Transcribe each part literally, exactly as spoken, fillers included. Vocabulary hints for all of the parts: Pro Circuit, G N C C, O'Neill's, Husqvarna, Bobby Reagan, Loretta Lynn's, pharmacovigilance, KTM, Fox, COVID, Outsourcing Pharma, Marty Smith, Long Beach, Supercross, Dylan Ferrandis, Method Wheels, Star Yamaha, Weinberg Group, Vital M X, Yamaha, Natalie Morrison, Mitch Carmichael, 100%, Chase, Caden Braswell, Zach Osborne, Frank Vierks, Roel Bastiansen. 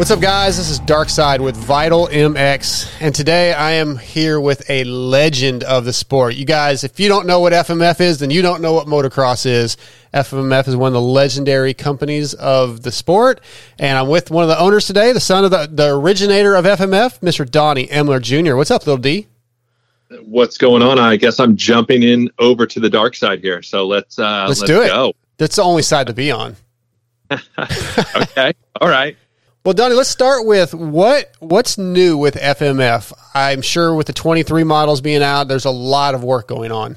What's up, guys? This is Darkside with Vital M X, and today I am here with a legend of the sport. You guys, if you don't know what F M F is, then you don't know what motocross is. F M F is one of the legendary companies of the sport, and I'm with one of the owners today, the son of the, the originator of F M F, Mister Donnie Emler Junior What's up, little D? What's going on? I guess I'm jumping in over to the dark side here, so let's uh, let's, let's do it. Go. That's the only side to be on. Okay, all right. Well, Donnie, let's start with what what's new with F M F. I'm sure with the twenty-three models being out, there's a lot of work going on.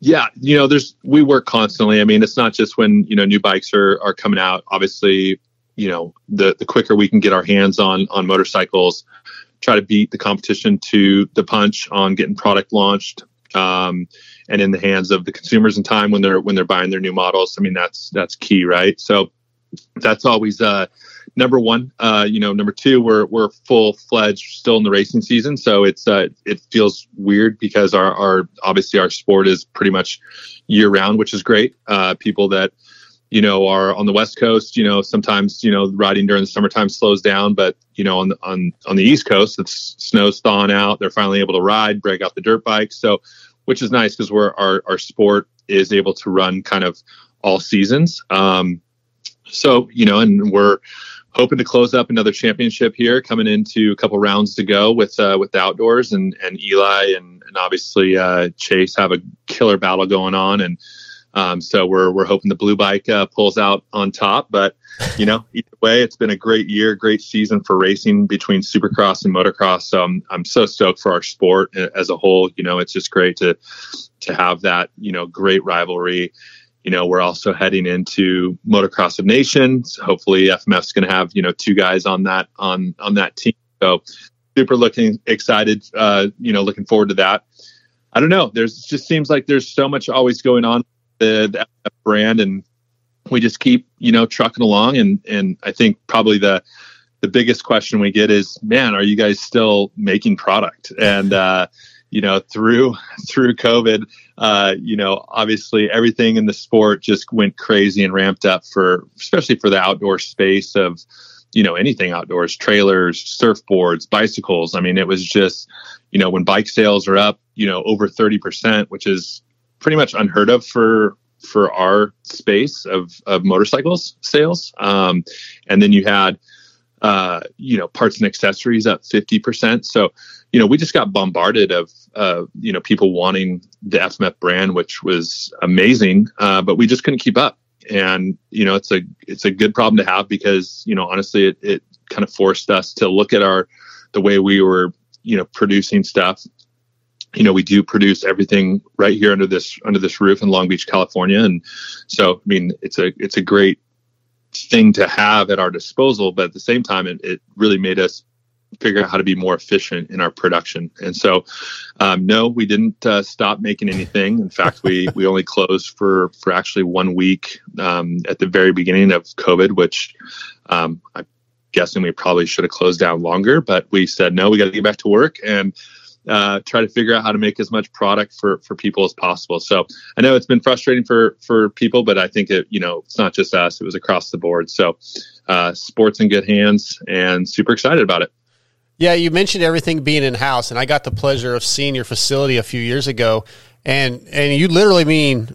Yeah, you know, there's we work constantly. I mean, it's not just when, you know, new bikes are, are coming out. Obviously, you know, the, the quicker we can get our hands on on motorcycles, try to beat the competition to the punch on getting product launched um, and in the hands of the consumers in time when they're when they're buying their new models. I mean, that's that's key, right? So that's always uh number one. Uh, you know, number two, we're we're full fledged still in the racing season, so it's uh, it feels weird because our our obviously our sport is pretty much year round, which is great. Uh, people that you know are on the West Coast, you know, sometimes you know riding during the summertime slows down, but you know on on on the East Coast, it's snow's thawing out. They're finally able to ride, break out the dirt bikes, so which is nice because we're our our sport is able to run kind of all seasons. Um, so you know, and we're hoping to close up another championship here, coming into a couple rounds to go with uh, with the outdoors, and and Eli and, and obviously uh, Chase have a killer battle going on, and um, so we're we're hoping the blue bike uh, pulls out on top. But you know, either way, it's been a great year, great season for racing between Supercross and motocross. So I'm I'm so stoked for our sport as a whole. You know, it's just great to to have that you know great rivalry. You know, we're also heading into Motocross of Nations. Hopefully F M F's going to have, you know, two guys on that, on, on that team. So super looking excited, uh, you know, looking forward to that. I don't know. There's just seems like there's so much always going on with the, the F M F brand, and we just keep, you know, trucking along. And, and I think probably the, the biggest question we get is, man, are you guys still making product? And, uh, you know, through, through COVID, uh, you know, obviously everything in the sport just went crazy and ramped up for, especially for the outdoor space of, you know, anything outdoors, trailers, surfboards, bicycles. I mean, it was just, you know, when bike sales are up, you know, over thirty percent, which is pretty much unheard of for, for our space of, of motorcycles sales. Um, and then you had, uh, you know, parts and accessories up fifty percent. So, you know, we just got bombarded of, uh, you know, people wanting the F M F brand, which was amazing, uh, but we just couldn't keep up. And, you know, it's a, it's a good problem to have because, you know, honestly, it, it kind of forced us to look at our, the way we were, you know, producing stuff. You know, we do produce everything right here under this, under this roof in Long Beach, California. And so, I mean, it's a, it's a great thing to have at our disposal, but at the same time, it, it really made us figure out how to be more efficient in our production. And so, um, no, we didn't uh, stop making anything. In fact, we, we only closed for, for actually one week um, at the very beginning of COVID, which um, I'm guessing we probably should have closed down longer, but we said, no, we got to get back to work and uh, try to figure out how to make as much product for, for people as possible. So I know it's been frustrating for, for people, but I think it, you know, it's not just us, it was across the board. So uh, sport's in good hands and super excited about it. Yeah, you mentioned everything being in-house, and I got the pleasure of seeing your facility a few years ago, and and you literally mean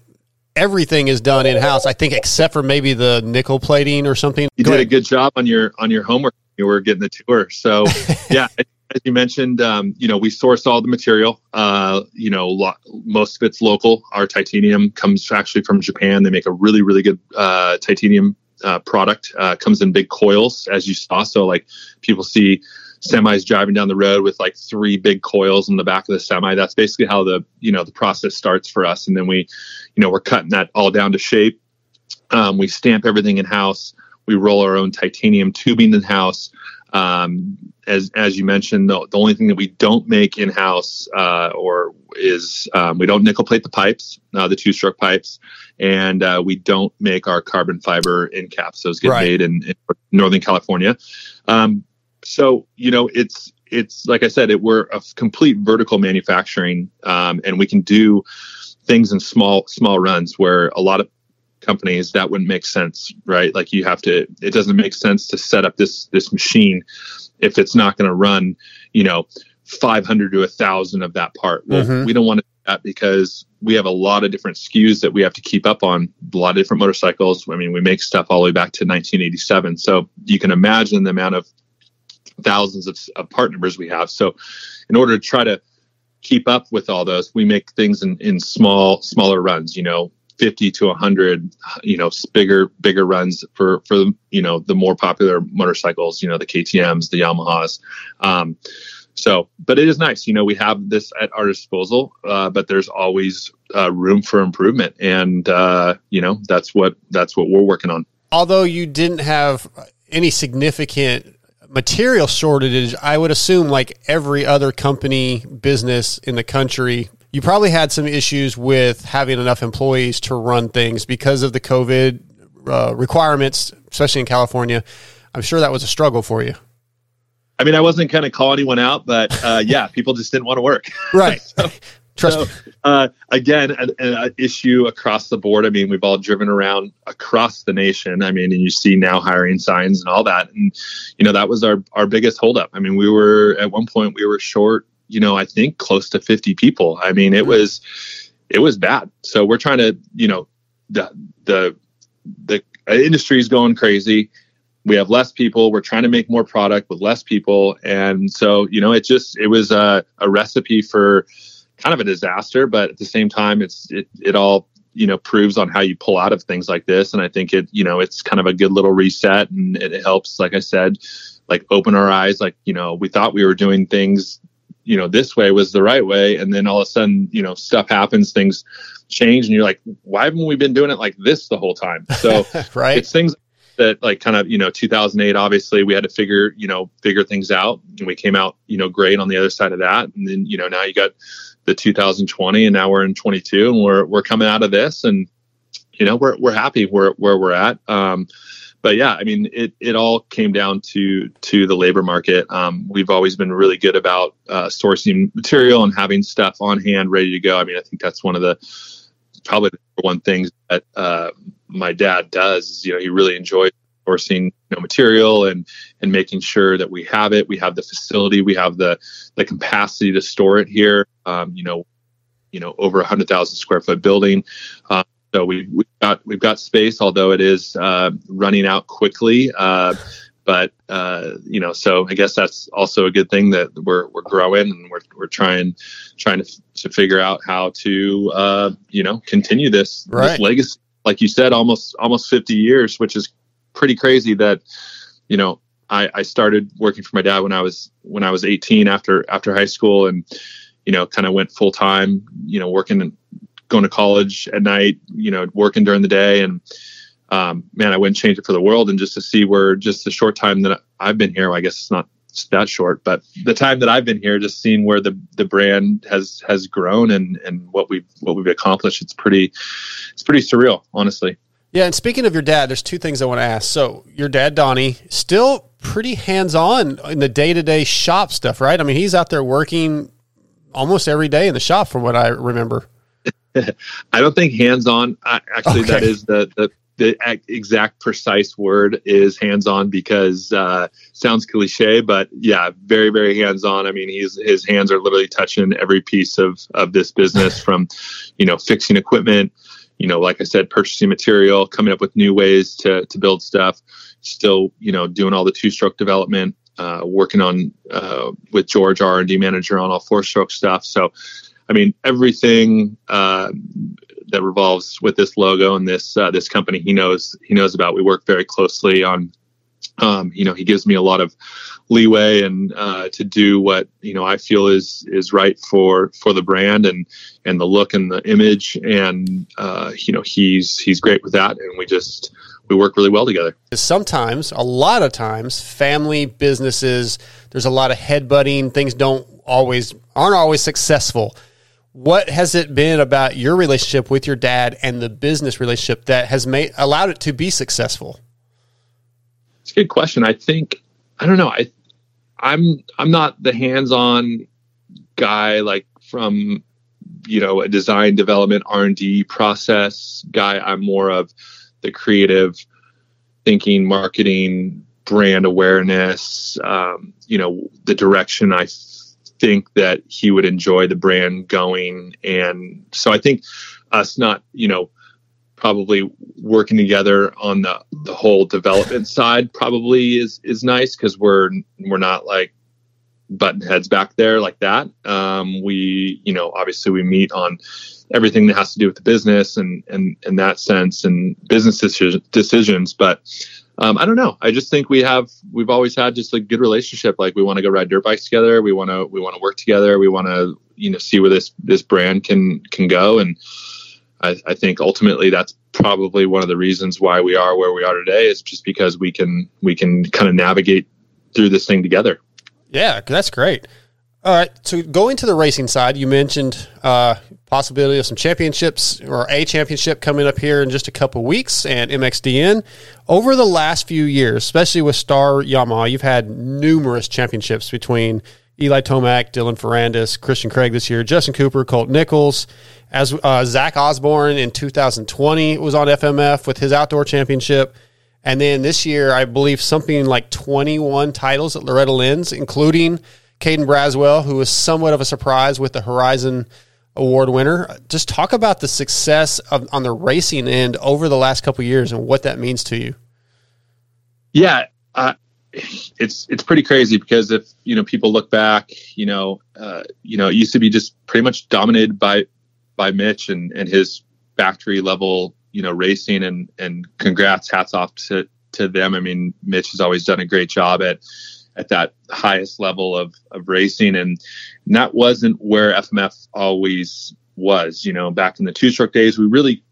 everything is done in-house, I think, except for maybe the nickel plating or something. You Go did ahead. A good job on your on your homework. You were getting the tour. So, yeah, as you mentioned, um, you know, we source all the material. Uh, you know, lo- most of it's local. Our titanium comes actually from Japan. They make a really, really good uh, titanium uh, product. Uh, comes in big coils, as you saw. So, like, people see semis driving down the road with like three big coils in the back of the semi. That's basically how the, you know, the process starts for us. And then we, you know, we're cutting that all down to shape. Um, we stamp everything in house. We roll our own titanium tubing in house. Um, as, as you mentioned, the, the only thing that we don't make in house, uh, or is, um, we don't nickel plate the pipes, uh, the two stroke pipes, and, uh, we don't make our carbon fiber end caps. Those get right. made in, in Northern California. Um, So, you know, it's, it's like I said, it, we're a complete vertical manufacturing, um, and we can do things in small, small runs where a lot of companies, that wouldn't make sense, right? Like you have to, it doesn't make sense to set up this, this machine if it's not going to run, you know, five hundred to a thousand of that part. Well, mm-hmm. we don't want to do that because we have a lot of different S K Us that we have to keep up on, a lot of different motorcycles. I mean, we make stuff all the way back to nineteen eighty-seven. So you can imagine the amount of thousands of, of part numbers we have. So in order to try to keep up with all those, we make things in, in small, smaller runs, you know, fifty to a hundred, you know, bigger, bigger runs for, for, the, you know, the more popular motorcycles, you know, the K T Ms, the Yamahas. Um, so, but it is nice, you know, we have this at our disposal, uh, but there's always uh, room for improvement. And, uh, you know, that's what, that's what we're working on. Although you didn't have any significant material shortage, I would assume like every other company business in the country, you probably had some issues with having enough employees to run things because of the COVID uh, requirements, especially in California. I'm sure that was a struggle for you. I mean, I wasn't going to call anyone out, but uh, yeah, people just didn't want to work. Right. so, Trust so, me. Uh, again, an, an issue across the board. I mean, we've all driven around across the nation. I mean, and you see now hiring signs and all that. And, you know, that was our, our biggest holdup. I mean, we were at one point we were short, you know, I think close to fifty people. I mean, it was, it was bad. So we're trying to, you know, the, the, the industry is going crazy. We have less people. We're trying to make more product with less people. And so, you know, it just, it was a, a recipe for kind of a disaster, but at the same time, it's, it, it all, you know, proves on how you pull out of things like this. And I think it, you know, it's kind of a good little reset, and it helps, like I said, like open our eyes. Like, you know, we thought we were doing things, you know, this way was the right way. And then all of a sudden, you know, stuff happens, things change, and you're like, why haven't we been doing it like this the whole time? So right. It's things that like kind of, you know, two thousand eight, obviously we had to figure, you know, figure things out, and we came out, you know, great on the other side of that. And then, you know, now you got the two thousand twenty, and now we're in twenty-two, and we're, we're coming out of this, and, you know, we're, we're happy where, where we're at. Um, But yeah, I mean, it, it all came down to to the labor market. Um, we've always been really good about uh, sourcing material and having stuff on hand ready to go. I mean, I think that's one of the probably the number one things that uh, my dad does. Is, you know, he really enjoys sourcing, you know, material and and making sure that we have it. We have the facility, we have the the capacity to store it here. Um, you know, you know, over a hundred thousand square foot building. Um, So we, we've got we've got space, although it is uh, running out quickly. Uh, but uh, you know, so I guess that's also a good thing that we're we're growing, and we're we're trying trying to to figure out how to uh, you know continue this, right. this legacy. Like you said, almost almost fifty years, which is pretty crazy. That you know, I, I started working for my dad when I was when I was eighteen after after high school, and you know, kind of went full time. You know, working in, going to college at night, you know, working during the day. And, um, man, I wouldn't change it for the world. And just to see where just the short time that I've been here, well, I guess it's not that short, but the time that I've been here, just seeing where the, the brand has, has grown and, and what we've, what we've accomplished. It's pretty, it's pretty surreal, honestly. Yeah. And speaking of your dad, there's two things I want to ask. So your dad, Donnie, still pretty hands-on in the day-to-day shop stuff, right? I mean, he's out there working almost every day in the shop from what I remember. I don't think hands-on. I, actually, okay. That is the, the the exact precise word is hands-on, because uh, sounds cliche, but yeah, very very hands-on. I mean, he's his hands are literally touching every piece of of this business, from you know fixing equipment, you know, like I said, purchasing material, coming up with new ways to to build stuff. Still, you know, doing all the two-stroke development, uh, working on uh, with George, our R and D manager, on all four-stroke stuff. So. I mean, everything uh, that revolves with this logo and this uh, this company, he knows he knows about. We work very closely on, um, you know, he gives me a lot of leeway and uh, to do what you know I feel is is right for for the brand and and the look and the image, and uh, you know, he's he's great with that, and we just we work really well together. Sometimes, a lot of times, family businesses, there's a lot of headbutting. Things don't always aren't always successful. What has it been about your relationship with your dad and the business relationship that has made allowed it to be successful? It's a good question. I think, I don't know. I, I'm, I'm not the hands-on guy, like from, you know, a design development R and D process guy. I'm more of the creative thinking, marketing, brand awareness, um, you know, the direction I think that he would enjoy the brand going. And so I think us not, you know, probably working together on the, the whole development side probably is, is nice. Cause we're, we're not like button heads back there like that. Um, we, you know, obviously we meet on everything that has to do with the business and, and, in that sense and business decisions. But, um, I don't know. I just think we have, we've always had just a good relationship. Like we want to go ride dirt bikes together. We want to, we want to work together. We want to, you know, see where this, this brand can, can go. And, I, I think ultimately that's probably one of the reasons why we are where we are today is just because we can, we can kind of navigate through this thing together. Yeah, that's great. All right. So going to the racing side, you mentioned uh possibility of some championships or a championship coming up here in just a couple of weeks and M X D N. Over the last few years, especially with Star Yamaha, you've had numerous championships between Eli Tomac, Dylan Ferrandis, Christian Craig this year, Justin Cooper, Colt Nichols, as uh, Zach Osborne in two thousand twenty was on F M F with his outdoor championship. And then this year, I believe something like twenty-one titles at Loretta Lynn's, including Caden Braswell, who was somewhat of a surprise with the Horizon Award winner. Just talk about the success of, on the racing end over the last couple of years and what that means to you. Yeah, uh- it's, it's pretty crazy because if, you know, people look back, you know, uh, you know, it used to be just pretty much dominated by, by Mitch and, and his factory level, you know, racing and, and congrats, hats off to, to them. I mean, Mitch has always done a great job at, at that highest level of, of racing. And that wasn't where F M F always was, you know, back in the two stroke days, we really,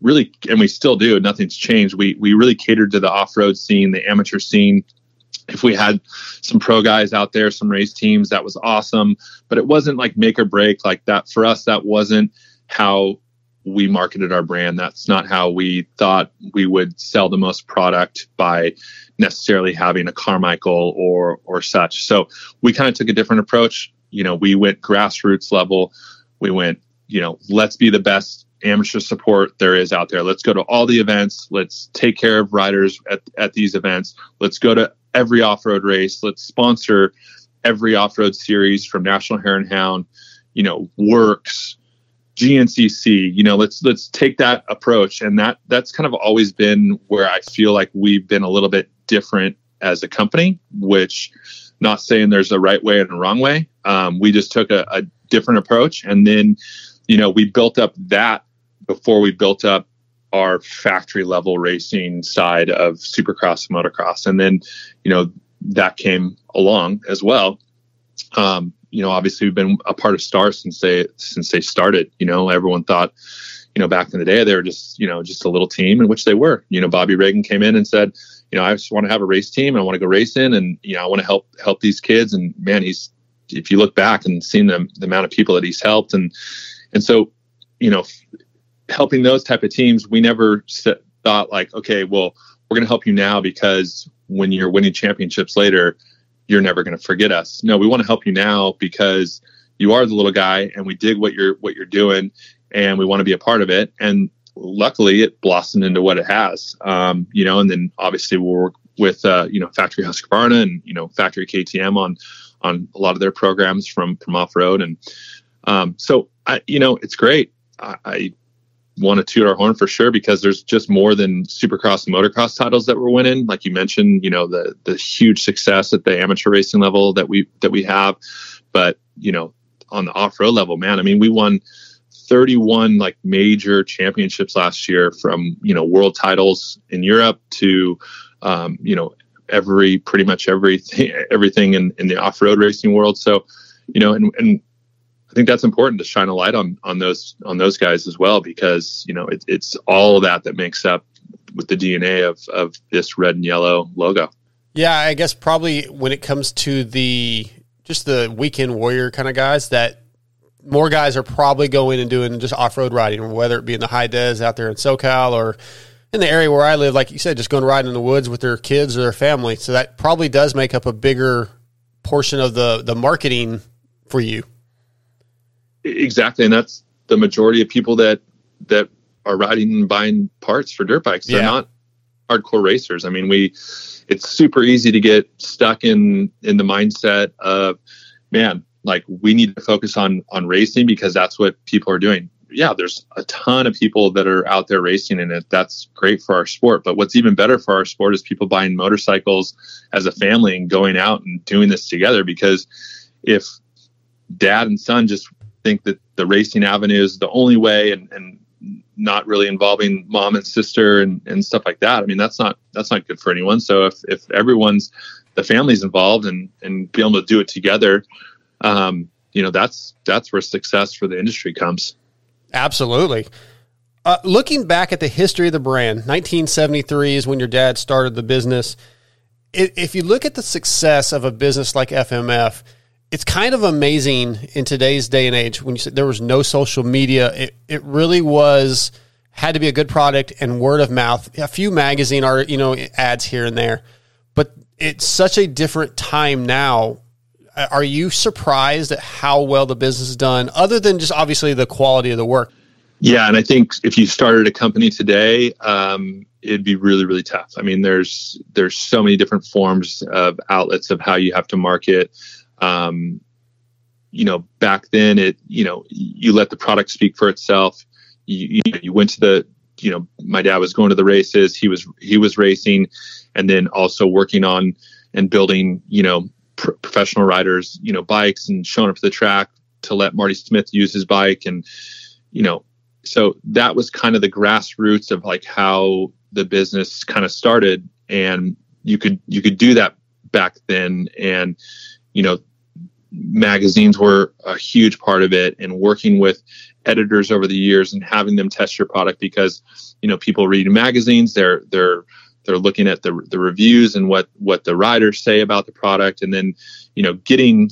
really, and we still do, nothing's changed. We, we really catered to the off-road scene, the amateur scene. If we had some pro guys out there, some race teams, that was awesome, but it wasn't like make or break like that for us. That wasn't how we marketed our brand. That's not how we thought we would sell the most product by necessarily having a Carmichael or, or such. So we kind of took a different approach. You know, we went grassroots level. We went, you know, let's be the best amateur support there is out there. Let's go to all the events. Let's take care of riders at, at these events. Let's go to every off-road race. Let's sponsor every off-road series from National Hare and Hound, you know, Works, G N C C, you know, let's, let's take that approach. And that, that's kind of always been where I feel like we've been a little bit different as a company, which not saying there's a right way and a wrong way. Um, we just took a, a different approach. And then, you know, we built up that before we built up our factory level racing side of supercross and motocross. And then, you know, that came along as well. Um, you know, obviously we've been a part of Star since they, since they started, you know, everyone thought, you know, back in the day, they were just, you know, just a little team, in which they were. You know, Bobby Reagan came in and said, you know, I just want to have a race team. I want to go racing and, you know, I want to help, help these kids. And man, he's, if you look back and seen the, the amount of people that he's helped. And, and so, you know, helping those type of teams, we never thought like, okay, well, we're going to help you now because when you're winning championships later, you're never going to forget us. No, we want to help you now because you are the little guy and we dig what you're, what you're doing and we want to be a part of it. And luckily it blossomed into what it has. Um, you know, and then obviously we'll work with, uh, you know, factory Husqvarna and, you know, factory K T M on, on a lot of their programs from, from off-road. And, um, so I, you know, it's great. I, I want to toot our horn for sure, because there's just more than supercross and motocross titles that we're winning. Like you mentioned, you know, the, the huge success at the amateur racing level that we, that we have, but you know, on the off-road level, man, I mean, we won thirty-one like major championships last year, from, you know, world titles in Europe to, um, you know, every, pretty much everything, everything in, in the off-road racing world. So, you know, and, and, I think that's important to shine a light on, on those, on those guys as well, because, you know, it, it's all that that makes up with the D N A of, of this red and yellow logo. Yeah. I guess probably when it comes to the, just the weekend warrior kind of guys, that more guys are probably going and doing just off-road riding, whether it be in the high des out there in SoCal or in the area where I live, like you said, just going riding in the woods with their kids or their family. So that probably does make up a bigger portion of the, the marketing for you. Exactly. And that's the majority of people that, that are riding and buying parts for dirt bikes. They're yeah. not hardcore racers. I mean, we, it's super easy to get stuck in, in the mindset of, man, like we need to focus on, on racing because that's what people are doing. Yeah. There's a ton of people that are out there racing, and it, that's great for our sport. But what's even better for our sport is people buying motorcycles as a family and going out and doing this together. Because if dad and son just think that the racing avenue is the only way, and, and not really involving mom and sister and, and stuff like that, I mean, that's not, that's not good for anyone. So if, if everyone's, the family's involved and, and be able to do it together, um, you know, that's, that's where success for the industry comes. Absolutely. Uh, looking back at the history of the brand, nineteen seventy-three is when your dad started the business. If you look at the success of a business like F M F, it's kind of amazing in today's day and age. When you said there was no social media, it, it really was, had to be a good product and word of mouth, a few magazine art, you know, ads here and there, but it's such a different time now. Are you surprised at how well the business is done, other than just obviously the quality of the work? Yeah. And I think if you started a company today, um, it'd be really, really tough. I mean, there's, there's so many different forms of outlets of how you have to market. Um, you know, back then it, you know, you let the product speak for itself. You, you, you went to the, you know, my dad was going to the races. He was, he was racing, and then also working on and building, you know, professional riders, you know, bikes, and showing up to the track to let Marty Smith use his bike. And, you know, so that was kind of the grassroots of like how the business kind of started. And you could, you could do that back then. And, you know, magazines were a huge part of it, and working with editors over the years and having them test your product, because, you know, people read magazines, they're, they're, they're looking at the the reviews and what, what the riders say about the product. And then, you know, getting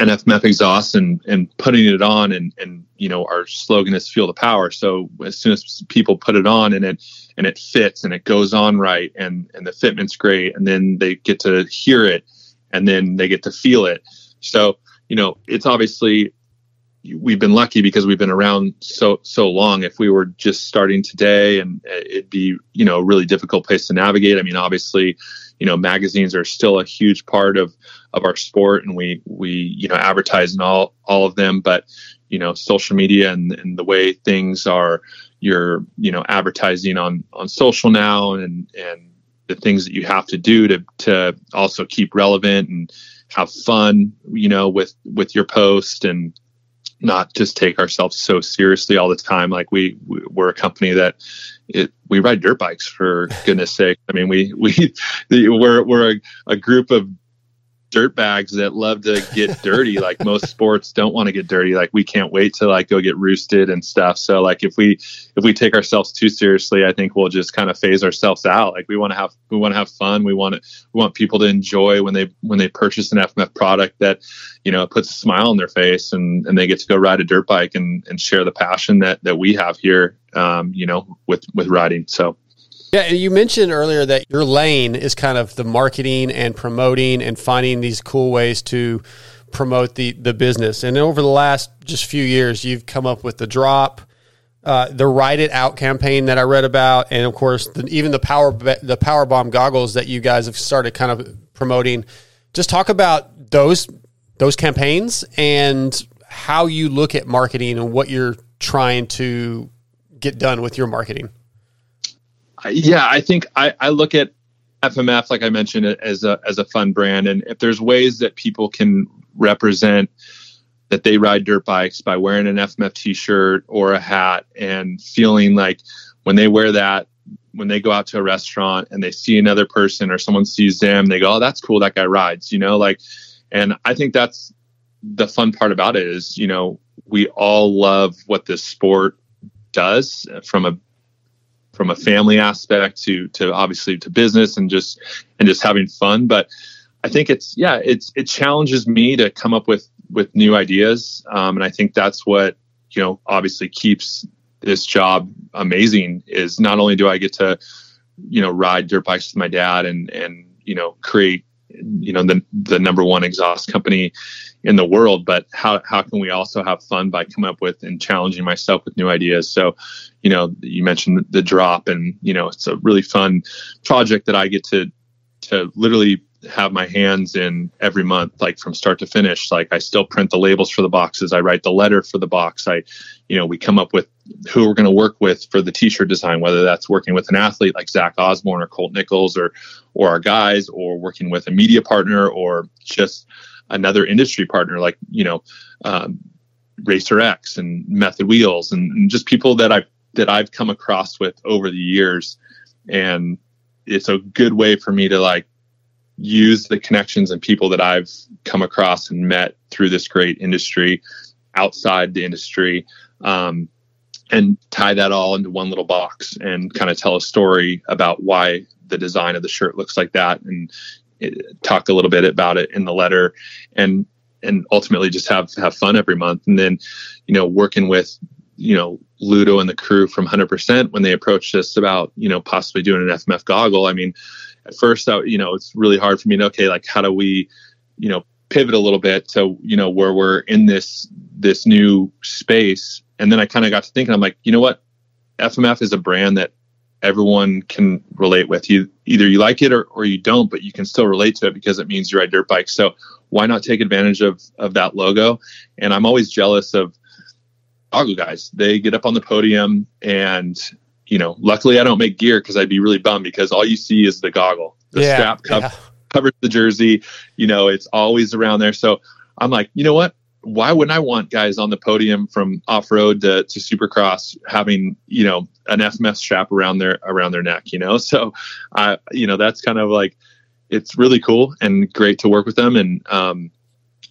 an F M F exhaust and, and putting it on, and, and, you know, our slogan is feel the power. So as soon as people put it on and it, and it fits and it goes on right, and, and the fitment's great, and then they get to hear it, and then they get to feel it. So, you know, it's obviously, we've been lucky because we've been around so, so long. If we were just starting today, and it'd be, you know, a really difficult place to navigate. I mean, obviously, you know, magazines are still a huge part of, of our sport, and we, we, you know, advertise in all, all of them, but, you know, social media and, and the way things are, you're, you know, advertising on, on social now, and, and the things that you have to do to, to also keep relevant and have fun, you know, with, with your post, and not just take ourselves so seriously all the time. Like we, we're a company that it, we ride dirt bikes, for goodness sake. I mean, we, we, we're, we're a, a group of dirt bags that love to get dirty. Like most sports don't want to get dirty. Like we can't wait to like go get roosted and stuff. So like if we, if we take ourselves too seriously, I think we'll just kind of phase ourselves out. Like we want to have, we want to have fun. We want to, we want people to enjoy when they, when they purchase an F M F product that, you know, it puts a smile on their face, and, and they get to go ride a dirt bike and, and share the passion that, that we have here, um, you know, with, with riding. So. Yeah, and you mentioned earlier that your lane is kind of the marketing and promoting and finding these cool ways to promote the the business. And over the last just few years, you've come up with the drop, uh, the Ride It Out campaign that I read about, and of course, the, even the power the power bomb goggles that you guys have started kind of promoting. Just talk about those those campaigns and how you look at marketing and what you're trying to get done with your marketing. Yeah, I think I, I look at F M F, like I mentioned, as a as a fun brand. And if there's ways that people can represent that they ride dirt bikes by wearing an F M F t-shirt or a hat, and feeling like when they wear that, when they go out to a restaurant and they see another person or someone sees them, they go, oh, that's cool, that guy rides, you know, like, and I think that's the fun part about it is, you know, we all love what this sport does from a from a family aspect to, to obviously to business and just, and just having fun. But I think it's, yeah, it's, it challenges me to come up with, with new ideas. Um, and I think that's what, you know, obviously keeps this job amazing is not only do I get to, you know, ride dirt bikes with my dad and, and, you know, create you know, the the number one exhaust company in the world, but how how can we also have fun by coming up with and challenging myself with new ideas? So, you know, you mentioned the drop, and you know, it's a really fun project that I get to to literally have my hands in every month, like from start to finish. Like I still print the labels for the boxes. I write the letter for the box. I, you know, we come up with who we're going to work with for the t-shirt design, whether that's working with an athlete like Zach Osborne or Colt Nichols or, or our guys, or working with a media partner, or just another industry partner, like, you know, um, Racer X and Method Wheels, and, and just people that I've, that I've come across with over the years. And it's a good way for me to like, use the connections and people that I've come across and met through this great industry, outside the industry, um, and tie that all into one little box and kind of tell a story about why the design of the shirt looks like that, and it, talk a little bit about it in the letter, and and ultimately just have have fun every month. And then, you know, working with, you know, Ludo and the crew from one hundred percent when they approached us about, you know, possibly doing an F M F goggle. I mean, at first, I, you know, it's really hard for me to, okay, like, how do we, you know, pivot a little bit to, you know, where we're in this, this new space. And then I kind of got to thinking, I'm like, you know what? F M F is a brand that everyone can relate with. You either you like it or, or you don't, but you can still relate to it because it means you ride dirt bikes. So why not take advantage of, of that logo? And I'm always jealous of goggle guys. They get up on the podium and, you know, luckily I don't make gear because I'd be really bummed, because all you see is the goggle. The yeah, strap co- yeah. covers the jersey. You know, it's always around there. So I'm like, you know what? Why wouldn't I want guys on the podium from off-road to, to supercross having, you know, an F M F strap around their around their neck, you know? So, I, you know, that's kind of like, it's really cool and great to work with them and um,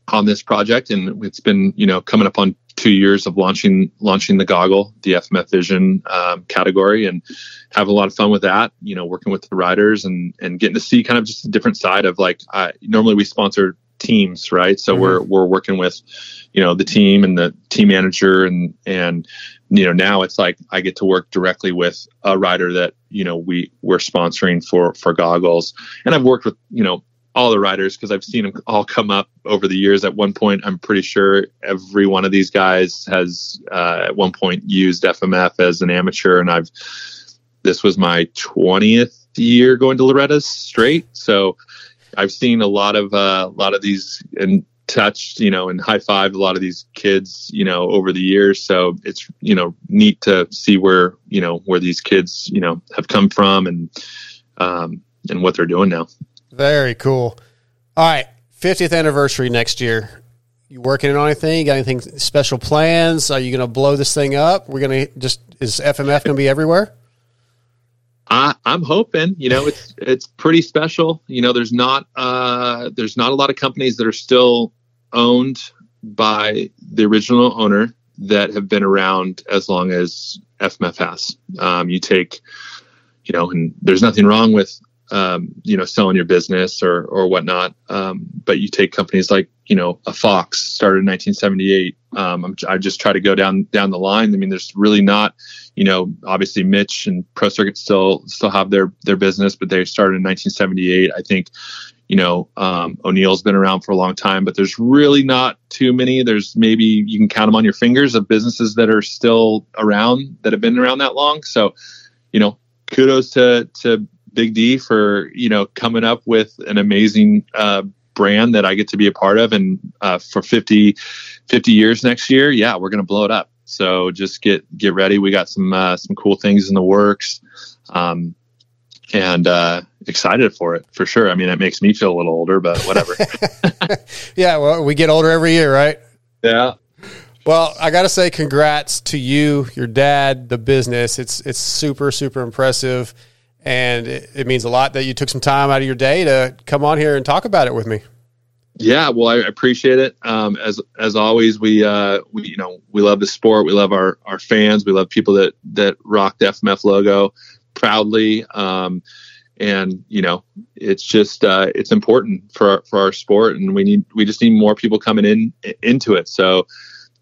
on this project. And it's been, you know, coming up on two years of launching launching the goggle, the F M F Vision um, category, and have a lot of fun with that, you know, working with the riders and and getting to see kind of just a different side of like, uh, normally we sponsor teams, right? So mm-hmm. we're we're working with, you know, the team and the team manager, and and you know, now it's like I get to work directly with a rider that, you know, we we're sponsoring for for goggles. And I've worked with, you know, all the riders, because I've seen them all come up over the years. At one point, I'm pretty sure every one of these guys has uh, at one point used F M F as an amateur, and I've this was my twentieth year going to Loretta's straight. So I've seen a lot of uh, a lot of these and touched, you know, and high fived a lot of these kids, you know, over the years. So it's, you know, neat to see where, you know, where these kids, you know, have come from and um, and what they're doing now. Very cool. All right, fiftieth anniversary next year. You working on anything? You got anything special plans? Are you going to blow this thing up? We're going to just is F M F going to be everywhere? I, I'm hoping. You know, it's it's pretty special. You know, there's not uh, there's not a lot of companies that are still owned by the original owner that have been around as long as F M F has. Um, you take, you know, and there's nothing wrong with. Um, you know, selling your business or, or whatnot. Um, but you take companies like, you know, a Fox started in nineteen seventy-eight. Um, I'm, I just try to go down, down the line. I mean, there's really not, you know, obviously Mitch and Pro Circuit still, still have their, their business, but they started in nineteen seventy-eight. I think, you know, um, O'Neill's been around for a long time, but there's really not too many. There's maybe you can count them on your fingers of businesses that are still around that have been around that long. So, you know, kudos to, to, Big D for, you know, coming up with an amazing uh, brand that I get to be a part of. And uh, for fifty, fifty years next year, yeah, we're going to blow it up. So just get, get ready. We got some, uh, some cool things in the works um, and uh, excited for it for sure. I mean, it makes me feel a little older, but whatever. Yeah. Well, we get older every year, right? Yeah. Well, I got to say congrats to you, your dad, the business. It's, it's super, super impressive. And it, it means a lot that you took some time out of your day to come on here and talk about it with me. Yeah, well, I appreciate it. Um, as as always, we uh, we you know we love the sport, we love our, our fans, we love people that that rock the F M F logo proudly. Um, and you know, it's just uh, it's important for our, for our sport, and we need we just need more people coming in into it. So,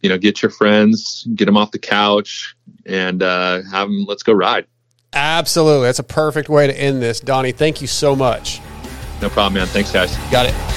you know, get your friends, get them off the couch, and uh, have them. Let's go ride. Absolutely. That's a perfect way to end this. Donnie, thank you so much. No problem, man. Thanks, guys. Got it.